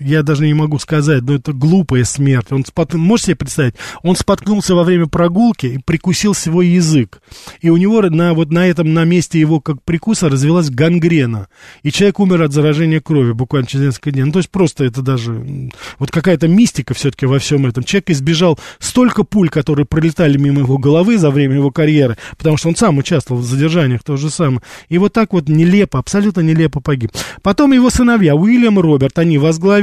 я даже не могу сказать, но это глупая смерть. Он спот... Можете себе представить? Он споткнулся во время прогулки и прикусил свой язык. И у него на, вот на этом, на месте его как прикуса развелась гангрена. И человек умер от заражения крови буквально через несколько дней. Ну, то есть просто это даже... Вот какая-то мистика все-таки во всем этом. Человек избежал столько пуль, которые пролетали мимо его головы за время его карьеры, потому что он сам участвовал в задержаниях, то же самое. И вот так вот нелепо, абсолютно нелепо погиб. Потом его сыновья, Уильям и Роберт, они возглавили.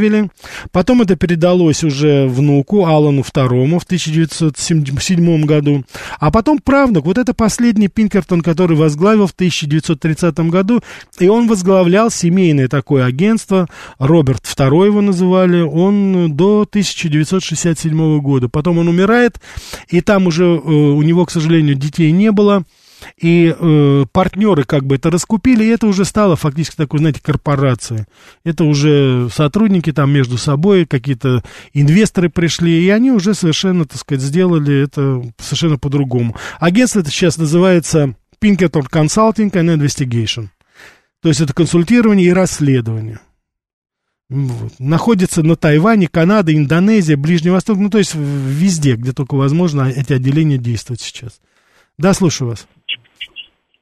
Потом это передалось уже внуку Аллану второму в тысяча девятьсот седьмом году. А потом правнук. Вот это последний Пинкертон, который возглавил в тысяча девятьсот тридцатом году. И он возглавлял семейное такое агентство. Роберт второй его называли. Он до тысяча девятьсот шестьдесят седьмого года. Потом он умирает. И там уже э, у него, к сожалению, детей не было. И э, партнеры как бы это раскупили, и это уже стало фактически такой, знаете, корпорацией. Это уже сотрудники там между собой, какие-то инвесторы пришли, и они уже совершенно, так сказать, сделали это совершенно по-другому. Агентство это сейчас называется Pinkerton Consulting and Investigation. То есть это консультирование и расследование. Вот. Находится на Тайване, Канаде, Индонезии, Ближний Восток, ну то есть везде, где только возможно, эти отделения действуют сейчас. Да, слушаю вас.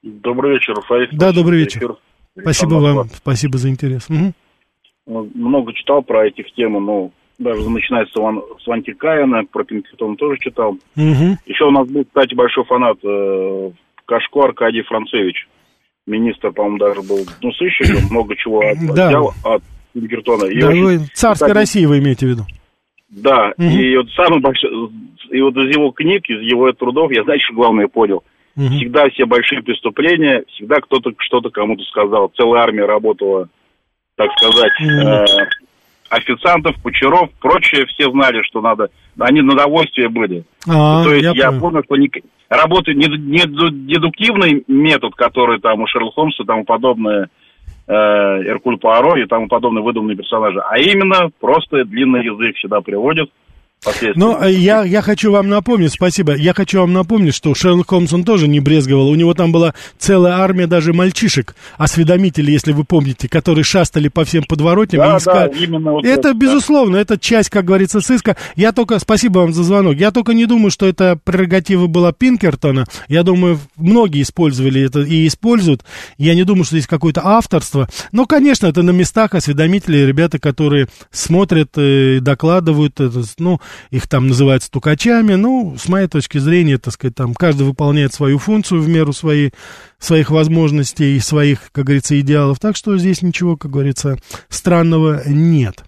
Добрый вечер, Рафаэль. Да, добрый вечер. Спасибо вам, спасибо за интерес. Угу. Много читал про этих тем, но даже начиная с, Ван, с Ванти Каяна, про Пинкертон тоже читал. Угу. Еще у нас был, кстати, большой фанат э, Кашко Аркадий Францевич. Министр, по-моему, даже был, ну, сыщиком, много чего от, да. взял от Пинкертона. Да, вы царской кстати, России вы имеете в виду? Да, угу. и, вот самый большой, и вот из его книг, из его трудов, я, знаете, что главное понял? Угу. Всегда все большие преступления, всегда кто-то что-то кому-то сказал. Целая армия работала, так сказать, угу. э, официантов, кучеров, прочее. Все знали, что надо. Они на довольствие были. А-а-а, То есть я, я понял, что не, работает не, не дедуктивный метод, который там у Шерлока Холмса и тому подобное, э, Эркюль Пуаро и тому подобное выдуманные персонажи. А именно просто длинный язык всегда приводит. Ну, я, я хочу вам напомнить, спасибо, я хочу вам напомнить, что Шерлок Холмс, он тоже не брезговал, у него там была целая армия даже мальчишек, осведомителей, если вы помните, которые шастали по всем подворотням. Да, да, искали... именно вот это, это, безусловно, да. это часть, как говорится, сыска. Я только, спасибо вам за звонок, я только не думаю, что это прерогатива была Пинкертона, я думаю, многие использовали это и используют, я не думаю, что есть какое-то авторство, но, конечно, это на местах осведомители, ребята, которые смотрят и докладывают, это, ну, их там называют стукачами, ну, с моей точки зрения, так сказать, там каждый выполняет свою функцию в меру своей, своих возможностей и своих, как говорится, идеалов, так что здесь ничего, как говорится, странного нет.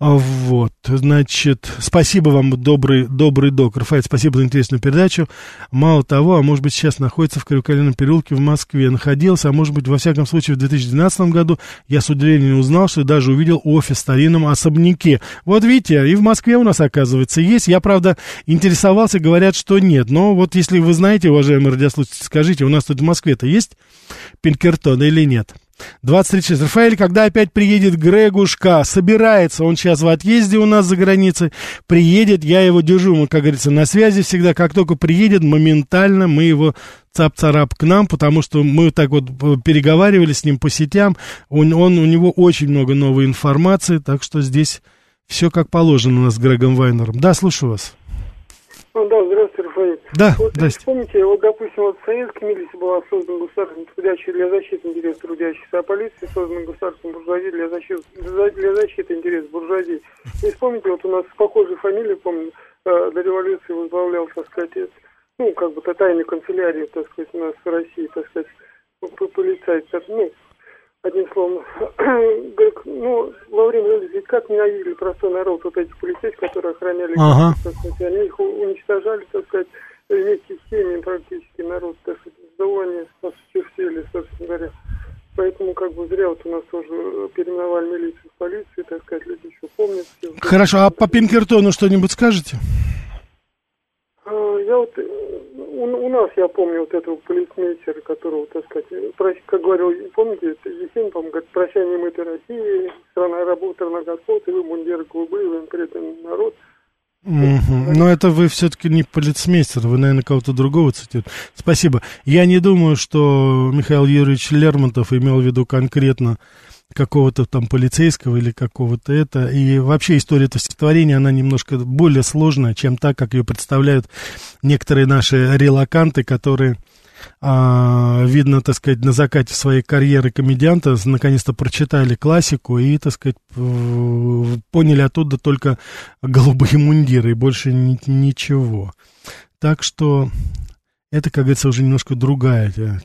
Вот, значит, спасибо вам, добрый, добрый док, Рафаэль, спасибо за интересную передачу. Мало того, а может быть сейчас находится в Кривоколенном переулке в Москве, находился, а может быть во всяком случае в две тысячи двенадцатом году я с удивлением узнал, что даже увидел офис в старинном особняке. Вот видите, и в Москве у нас, оказывается, есть. Я, правда, интересовался, говорят, что нет. Но вот если вы знаете, уважаемые радиослушатели, скажите, у нас тут в Москве-то есть Пинкертон или нет? двадцать три часа. Рафаэль, когда опять приедет Грегушка? Собирается, он сейчас в отъезде у нас за границей. Приедет, я его держу, мы, как говорится, на связи всегда. Как только приедет, моментально мы его цап-царап к нам, потому что мы так вот переговаривали с ним по сетям. Он, он, у него очень много новой информации, так что здесь все как положено у нас с Грегом Вайнером. Да, слушаю вас. Ну, да, здравствуйте, Рафаэль. Да, вот, здравствуйте. Помните, вот, допустим, вот в советской милиции была создана государственная трудящая для защиты интересов трудящихся, а полиция создана государственная буржуазия для защиты, для защиты интересов буржуазии. И вспомните, вот у нас похожие фамилии, помню, до революции возглавлял, так сказать, ну, как бы, тайной канцелярии, так сказать, у нас в России, так сказать, полицай, ну, одним словом, ну, во время революции как ненавидели простой народ, вот эти полицейские, которые охраняли, ага. так сказать, они их уничтожали, так сказать, вместе с теми практически народ, так сказать, сдавание осуществили, собственно говоря. Поэтому как бы зря вот у нас тоже переименовали милицию в полицию, так сказать, люди еще помнят. Все. Хорошо, а по Пинкертону что-нибудь скажете? Я вот, у, у нас, я помню, вот этого полицмейстера, которого, так сказать, прощ, как говорил, помните, Есенин, по-моему, говорит, прощай, немытая Россия, страна работа, на господ, и вы, мундиры голубые, вы им преданный народ. Mm-hmm. Но это вы все-таки не полицмейстер, вы, наверное, кого-то другого цитируете. Спасибо. Я не думаю, что Михаил Юрьевич Лермонтов имел в виду конкретно какого-то там полицейского или какого-то это. И вообще история этого стихотворения, она немножко более сложная, чем так, как ее представляют некоторые наши релаканты, которые... А, видно, так сказать, на закате своей карьеры комедианта наконец-то прочитали классику и, так сказать, поняли оттуда только голубые мундиры и больше ни- ничего. Так что это, как говорится, уже немножко другая тема.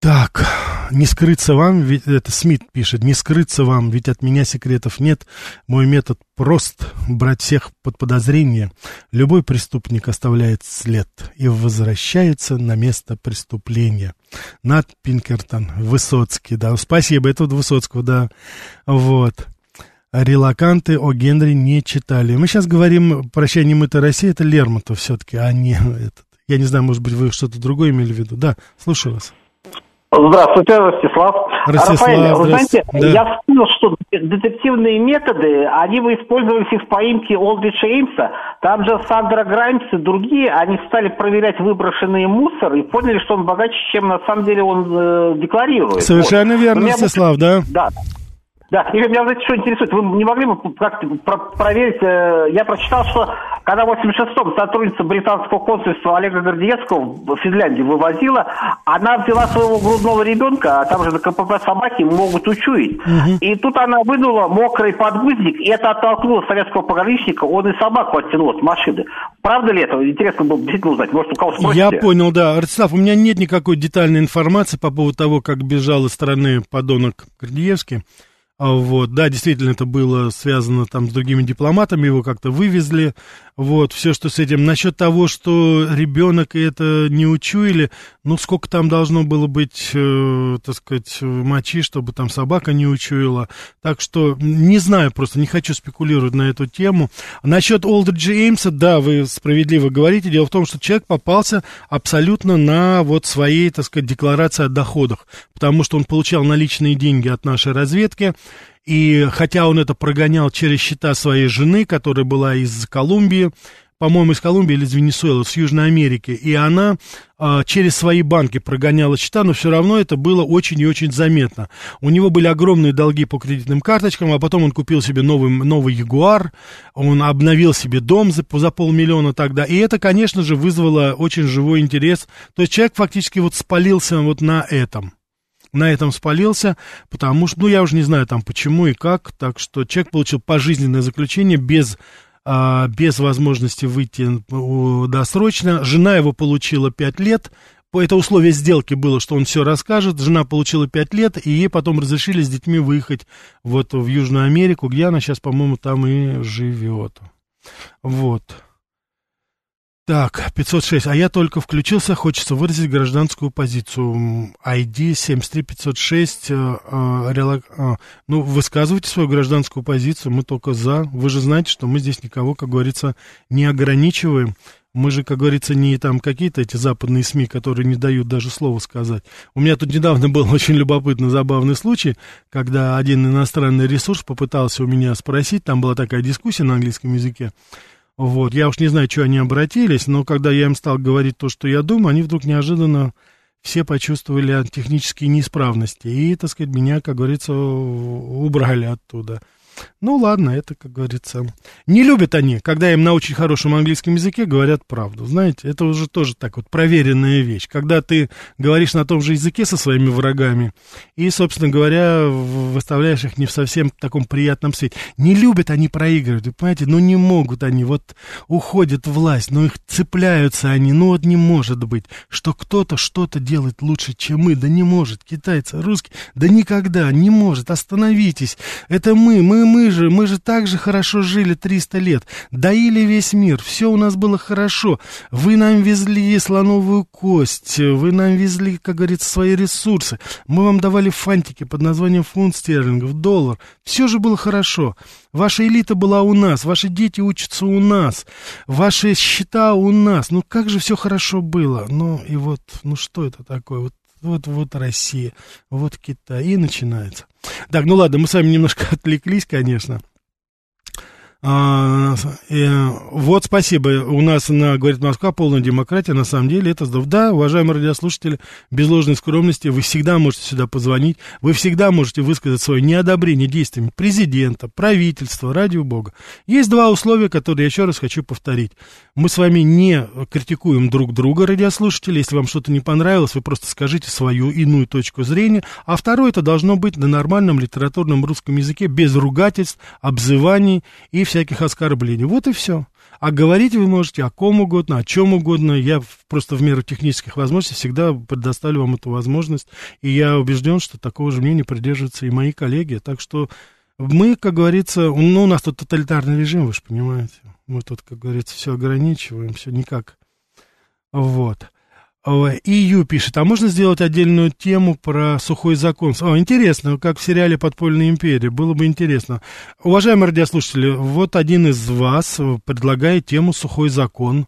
Так, не скрыться вам, ведь, это Смит пишет, не скрыться вам, ведь от меня секретов нет. Мой метод прост, брать всех под подозрение. Любой преступник оставляет след и возвращается на место преступления. Нат Пинкертон, Высоцкий, да, спасибо, это вот Высоцкого, да, вот. Релаканты о Генри не читали. Мы сейчас говорим, прощай, немытая Россия, это Лермонтов все-таки, а не этот. Я не знаю, может быть, вы что-то другое имели в виду. Да, слушаю вас. Здравствуйте, Ростислав. Ростислав, Рафаэль, вы знаете, да. Я вспомнил, что детективные методы, они бы использовались и в поимке Олдрича Эймса. Там же Сандра Граймс и другие, они стали проверять выброшенный мусор и поняли, что он богаче, чем на самом деле он э, декларирует. Совершенно вот. верно, Ростислав, да? Да. Да, и меня, знаете, что интересует, вы не могли бы как-то про- проверить, э, я прочитал, что когда в восемьдесят шестом сотрудница британского консульства Олега Гордиевского в Финляндии вывозила, она взяла своего грудного ребенка, а там же на КПП собаки могут учуять, угу. И тут она вынула мокрый подгузник, и это оттолкнуло советского пограничника, он и собаку оттянул от машины. Правда ли это? Интересно было действительно узнать, может, у кого-то спросите. Я понял, да. Ростислав, у меня нет никакой детальной информации по поводу того, как бежал из страны подонок Гордиевский. Вот, да, действительно, это было связано там с другими дипломатами, его как-то вывезли, вот, все, что с этим. Насчет того, что ребенок и это не учуяли, ну, сколько там должно было быть, э, так сказать, мочи, чтобы там собака не учуяла, так что не знаю просто, не хочу спекулировать на эту тему. Насчет Олдриджа Эймса, да, вы справедливо говорите, дело в том, что человек попался абсолютно на вот своей, так сказать, декларации о доходах, потому что он получал наличные деньги от нашей разведки. И хотя он это прогонял через счета своей жены, которая была из Колумбии, по-моему, из Колумбии или из Венесуэлы, с Южной Америки, и она э, через свои банки прогоняла счета, но все равно это было очень и очень заметно. У него были огромные долги по кредитным карточкам, а потом он купил себе новый, новый Ягуар, он обновил себе дом за, за полмиллиона тогда, и это, конечно же, вызвало очень живой интерес. То есть человек фактически вот спалился вот на этом. На этом спалился, потому что, ну, я уже не знаю там почему и как, так что человек получил пожизненное заключение без, а, без возможности выйти досрочно, жена его получила пять лет, это условие сделки было, что он все расскажет, жена получила пять лет, и ей потом разрешили с детьми выехать вот в Южную Америку, где она сейчас, по-моему, там и живет, вот. Так, пятьсот шесть. А я только включился, хочется выразить гражданскую позицию. ай ди семь три пять ноль шесть. Э, э, релак... э, ну, высказывайте свою гражданскую позицию, мы только за. Вы же знаете, что мы здесь никого, как говорится, не ограничиваем. Мы же, как говорится, не там какие-то эти западные СМИ, которые не дают даже слова сказать. У меня тут недавно был очень любопытный, забавный случай, когда один иностранный ресурс попытался у меня спросить, там была такая дискуссия на английском языке. Вот, я уж не знаю, что они обратились, но когда я им стал говорить то, что я думаю, они вдруг неожиданно все почувствовали технические неисправности и, так сказать, меня, как говорится, убрали оттуда. Ну, ладно, это, как говорится... Не любят они, когда им на очень хорошем английском языке говорят правду, знаете, это уже тоже так вот проверенная вещь, когда ты говоришь на том же языке со своими врагами и, собственно говоря, выставляешь их не в совсем таком приятном свете. Не любят они проигрывать, вы понимаете, ну не могут они, вот уходит власть, но их цепляются они, ну вот не может быть, что кто-то что-то делает лучше, чем мы, да не может, китайцы, русские, да никогда, не может, остановитесь, это мы, мы Мы же, мы же так же хорошо жили триста лет, доили весь мир, все у нас было хорошо, вы нам везли слоновую кость, вы нам везли, как говорится, свои ресурсы, мы вам давали фантики под названием фунт стерлингов, доллар, все же было хорошо, ваша элита была у нас, ваши дети учатся у нас, ваши счета у нас, ну как же все хорошо было, ну и вот, ну что это такое, вот. Вот, вот Россия, вот Китай, и начинается. Так, ну ладно, мы с вами немножко отвлеклись, конечно. А, э, вот, спасибо. У нас, на, говорит Москва, полная демократия. На самом деле это здорово. Да, уважаемые радиослушатели, без ложной скромности, вы всегда можете сюда позвонить. Вы всегда можете высказать свое неодобрение действиями президента, правительства, ради бога. Есть два условия, которые я еще раз хочу повторить. Мы с вами не критикуем друг друга, радиослушатели. Если вам что-то не понравилось, вы просто скажите свою иную точку зрения. А второе, это должно быть на нормальном литературном русском языке, без ругательств, обзываний и всего всяких оскорблений. Вот и все. А говорить вы можете о ком угодно, о чем угодно. Я просто в меру технических возможностей всегда предоставлю вам эту возможность. И я убежден, что такого же мнения придерживаются и мои коллеги. Так что мы, как говорится, ну, у нас тут тоталитарный режим, вы же понимаете. Мы тут, как говорится, все ограничиваем, все никак. Вот. И Ю пишет, а можно сделать отдельную тему про сухой закон? О, интересно, как в сериале «Подпольная империя». Было бы интересно. Уважаемые радиослушатели, вот один из вас предлагает тему «Сухой закон».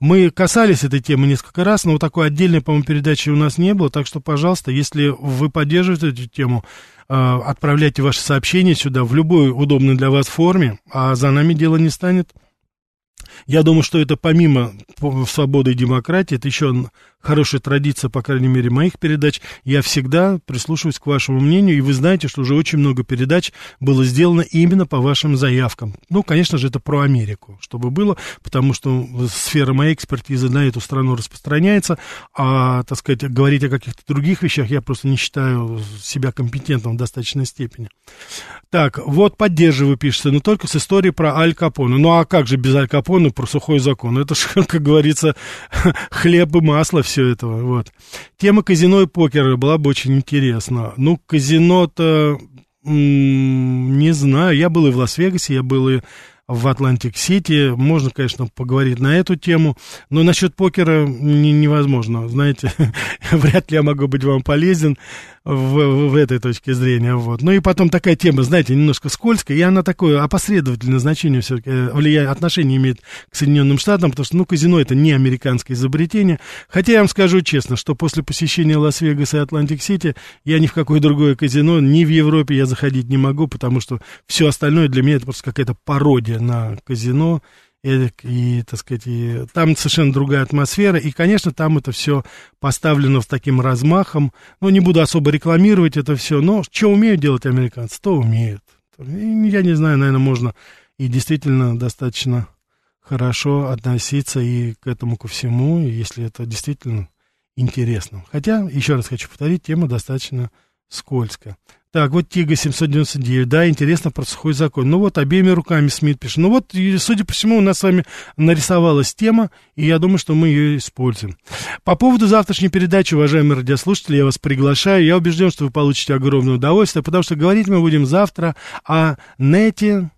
Мы касались этой темы несколько раз, но вот такой отдельной, по-моему, передачи у нас не было. Так что, пожалуйста, если вы поддерживаете эту тему, отправляйте ваши сообщения сюда в любой удобной для вас форме, а за нами дело не станет. Я думаю, что это помимо свободы и демократии, это еще хорошая традиция, по крайней мере, моих передач. Я всегда прислушиваюсь к вашему мнению, и вы знаете, что уже очень много передач было сделано именно по вашим заявкам. Ну, конечно же, это про Америку, чтобы было, потому что сфера моей экспертизы на эту страну распространяется, а, так сказать, говорить о каких-то других вещах я просто не считаю себя компетентным в достаточной степени. Так, вот поддерживаю, пишется, но только с историей про Аль Капоне. Ну, а как же без Аль Капоне? Про сухой закон. Это же, как говорится, хлеб и масло все этого. Вот. Тема казино и покера была бы очень интересна. Ну, казино-то, м-м, не знаю. Я был и в Лас-Вегасе, я был и в Атлантик-Сити. Можно, конечно, поговорить на эту тему. Но насчет покера не, невозможно. Знаете, вряд ли я могу быть вам полезен в, в этой точке зрения. Вот. Ну и потом такая тема, знаете, немножко скользкая. И она такое опосредовательное значение все-таки влияет, отношение имеет к Соединенным Штатам. Потому что, ну, казино — это не американское изобретение. Хотя я вам скажу честно, что после посещения Лас-Вегаса и Атлантик-Сити я ни в какое другое казино, ни в Европе я заходить не могу. Потому что все остальное для меня — это просто какая-то пародия на казино, и, и, так сказать, и там совершенно другая атмосфера, и, конечно, там это все поставлено с таким размахом, ну, не буду особо рекламировать это все, но что умеют делать американцы, то умеют. Я не знаю, наверное, можно и действительно достаточно хорошо относиться и к этому, ко всему, если это действительно интересно. Хотя, еще раз хочу повторить, тема достаточно скользкая. Так, вот Тига семьсот девяносто девять, да, интересно про сухой закон. Ну вот, обеими руками Смит пишет. Ну вот, и, судя по всему, у нас с вами нарисовалась тема, и я думаю, что мы ее используем. По поводу завтрашней передачи, уважаемые радиослушатели, я вас приглашаю. Я убежден, что вы получите огромное удовольствие, потому что говорить мы будем завтра о Нэте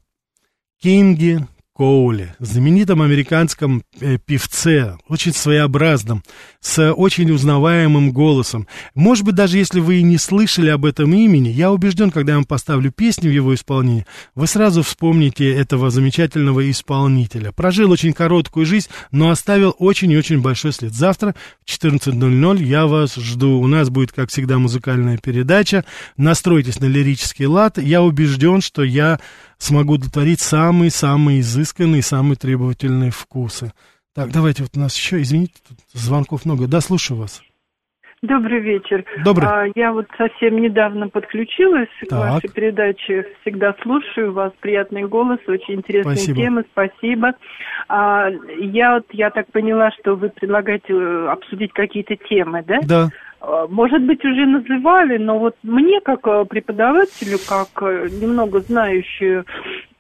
Кинге Коуле, знаменитом американском певце, очень своеобразном, с очень узнаваемым голосом. Может быть, даже если вы и не слышали об этом имени, я убежден, когда я вам поставлю песню в его исполнении, вы сразу вспомните этого замечательного исполнителя. Прожил очень короткую жизнь, но оставил очень и очень большой след. Завтра в четырнадцать ноль ноль я вас жду. У нас будет, как всегда, музыкальная передача. Настройтесь на лирический лад. Я убежден, что я смогу удовлетворить самые-самые изысканные, самые требовательные вкусы. Так, давайте, вот у нас еще, извините, тут звонков много. Да, слушаю вас. Добрый вечер. Добрый. А, я вот совсем недавно подключилась так. к вашей передаче. Всегда слушаю вас. Приятный голос, очень интересные спасибо. темы. Спасибо. А, я, вот, я так поняла, что вы предлагаете обсудить какие-то темы, да? Да. Может быть, уже называли, но вот мне, как преподавателю, как немного знающую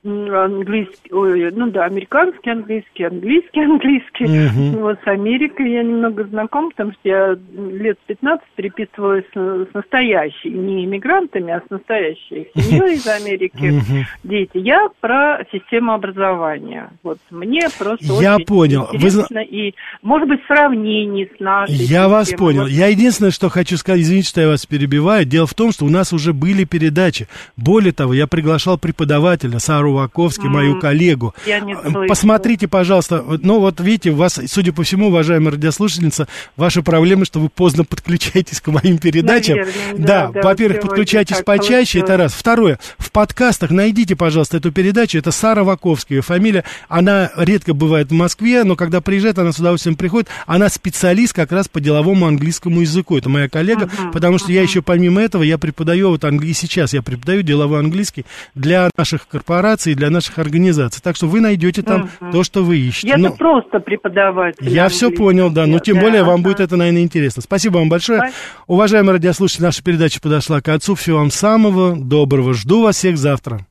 английский, ой, ну да, американский английский, английский английский, mm-hmm. вот с Америкой я немного знаком, потому что я лет пятнадцать переписывалась с настоящей, не иммигрантами, а с настоящей семьей mm-hmm. из Америки, mm-hmm. дети. Я про систему образования. Вот мне просто я очень понял. интересно. Вы... И, может быть, сравнение с нашей Я системой. вас понял. Я единственное, что хочу сказать, извините, что я вас перебиваю, дело в том, что у нас уже были передачи. Более того, я приглашал преподавателя Сару Сару Ваковски, mm-hmm. мою коллегу. Я не слышу. Посмотрите, пожалуйста. Ну, вот видите, у вас, судя по всему, уважаемая радиослушательница, ваша проблема, что вы поздно подключаетесь к моим передачам. Наверное, да, да, да, во-первых, подключайтесь почаще, получилось. Это раз. Второе, в подкастах найдите, пожалуйста, эту передачу. Это Сара Ваковская, ее фамилия. Она редко бывает в Москве, но когда приезжает, она с удовольствием приходит. Она специалист как раз по деловому английскому языку. Это моя коллега, uh-huh, потому что uh-huh. я еще помимо этого, я преподаю, вот и сейчас я преподаю деловой английский для наших корпораций, для наших организаций. Так что вы найдете там uh-huh. то, что вы ищете. Я-то но... просто преподаватель. Я английский. Все понял, да. Но тем да, более вам uh-huh. будет это, наверное, интересно. Спасибо вам большое. Спасибо. Уважаемые радиослушатели, наша передача подошла к концу. Всего вам самого доброго. Жду вас всех завтра.